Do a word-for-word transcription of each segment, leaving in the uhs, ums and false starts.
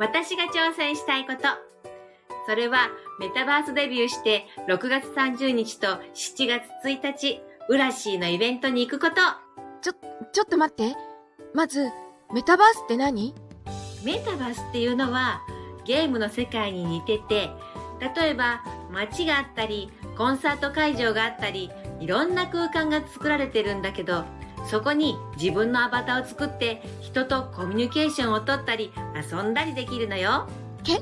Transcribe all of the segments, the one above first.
私が挑戦したいこと、それはメタバースデビューしてろくがつさんじゅうにちとしちがつついたち、ウラシーのイベントに行くこと。ちょ、ちょっと待って。まず、メタバースって何？メタバースっていうのはゲームの世界に似てて、例えば街があったり、コンサート会場があったり、いろんな空間が作られてるんだけど、そこに自分のアバターを作って人とコミュニケーションを取ったり遊んだりできるのよ。け、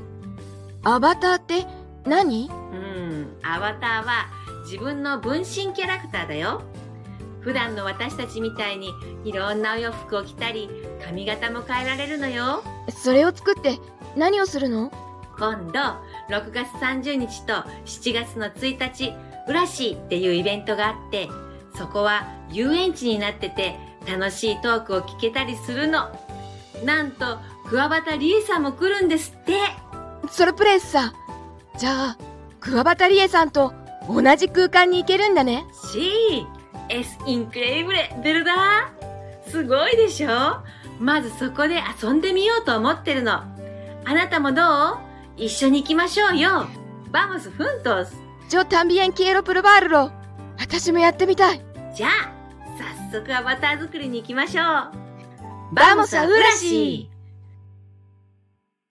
アバターって何？うん、アバターは自分の分身キャラクターだよ。普段の私たちみたいにいろんなお洋服を着たり髪型も変えられるのよ。それを作って何をするの？今度ろくがつさんじゅうにちとしちがつのついたち、ウラシーっていうイベントがあって、そこは遊園地になってて楽しいトークを聞けたりするの。なんと桑畑理恵さんも来るんですって。ソロプレイスさん、じゃあ桑畑理恵さんと同じ空間に行けるんだね。シーEs increíble, ¿verdad? すごいでしょ。まずそこで遊んでみようと思ってるの。あなたもどう？一緒に行きましょうよ。Vamos juntos. Yo también quiero probarlo. 私もやってみたい。じゃあ、早速アバター作りに行きましょう。Vamos a Urashi!